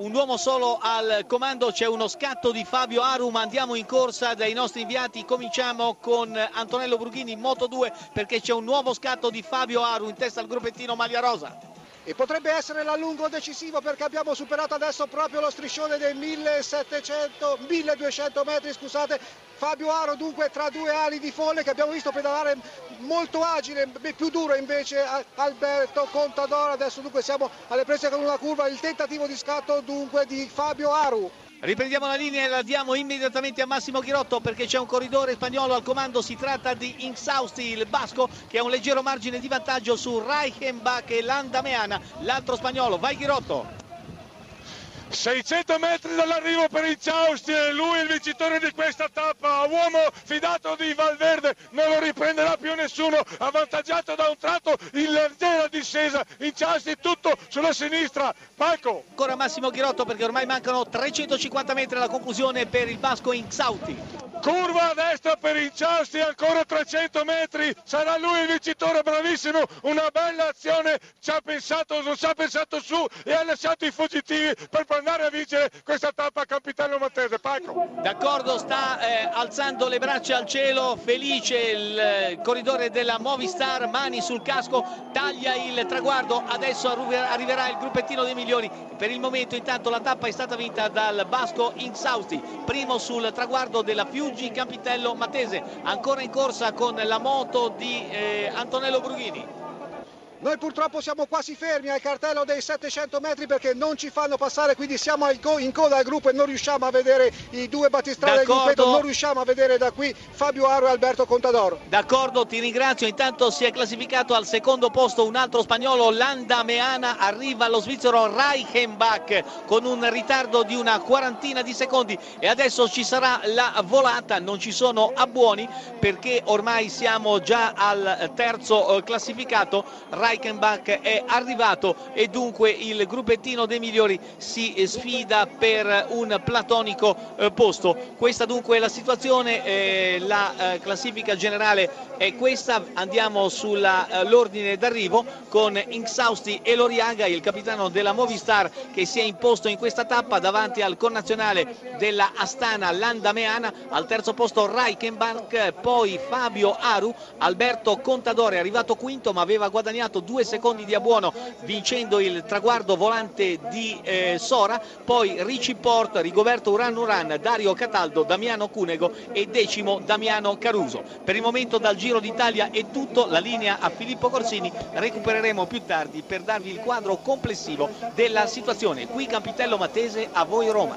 Un uomo solo al comando, c'è uno scatto di Fabio Aru, ma andiamo in corsa dai nostri inviati, cominciamo con Antonello Brughini in Moto2 perché c'è un nuovo scatto di Fabio Aru in testa al gruppettino maglia rosa. E potrebbe essere l'allungo decisivo perché abbiamo superato adesso proprio lo striscione dei 1200 metri, scusate. Fabio Aru dunque tra due ali di folle che abbiamo visto pedalare molto agile, più duro invece Alberto Contador. Adesso dunque siamo alle prese con una curva, il tentativo di scatto dunque di Fabio Aru. Riprendiamo la linea e la diamo immediatamente a Massimo Ghirotto perché c'è un corridore spagnolo al comando, si tratta di Intxausti, il basco, che ha un leggero margine di vantaggio su Reichenbach e Landa Meana, l'altro spagnolo. Vai Ghirotto! 600 metri dall'arrivo per Intxausti e lui è il vincitore di questa tappa, uomo fidato di Valverde, non lo riprenderà più nessuno, avvantaggiato da un tratto in leggera discesa, Intxausti tutto sulla sinistra, Paco. Ancora Massimo Ghirotto perché ormai mancano 350 metri alla conclusione per il basco Intxausti. Curva a destra per Intxausti, ancora 300 metri, sarà lui il vincitore, bravissimo, una bella azione, non ci ha pensato su e ha lasciato i fuggitivi per andare a vincere questa tappa a Campitello Matese. Paco. D'accordo, sta alzando le braccia al cielo, felice il corridore della Movistar, mani sul casco, taglia il traguardo, adesso arriverà il gruppettino dei migliori. Per il momento intanto la tappa è stata vinta dal basco Intxausti, primo sul traguardo della più Campitello Matese, ancora in corsa con la moto di Antonello Brughini. Noi purtroppo siamo quasi fermi al cartello dei 700 metri perché non ci fanno passare, quindi siamo in coda al gruppo e non riusciamo a vedere i due battistrada del gruppetto, non riusciamo a vedere da qui Fabio Aru e Alberto Contador. D'accordo, ti ringrazio, intanto si è classificato al secondo posto un altro spagnolo, Landa Meana, arriva lo svizzero Reichenbach con un ritardo di una quarantina di secondi e adesso ci sarà la volata, non ci sono abbuoni perché ormai siamo già al terzo classificato. Reichenbach è arrivato e dunque il gruppettino dei migliori si sfida per un platonico posto. Questa dunque è la situazione, la classifica generale è questa, andiamo sull'ordine d'arrivo con Intxausti e Loriaga, il capitano della Movistar che si è imposto in questa tappa davanti al connazionale della Astana Landa Meana, al terzo posto Reichenbach, poi Fabio Aru, Alberto Contador è arrivato quinto ma aveva guadagnato 2 secondi di abbuono vincendo il traguardo volante di Sora, poi Ricci Port, Rigoberto Uran-Uran, Dario Cataldo, Damiano Cunego e decimo Damiano Caruso. Per il momento dal Giro d'Italia è tutto, la linea a Filippo Corsini, recupereremo più tardi per darvi il quadro complessivo della situazione. Qui Campitello Matese, a voi Roma.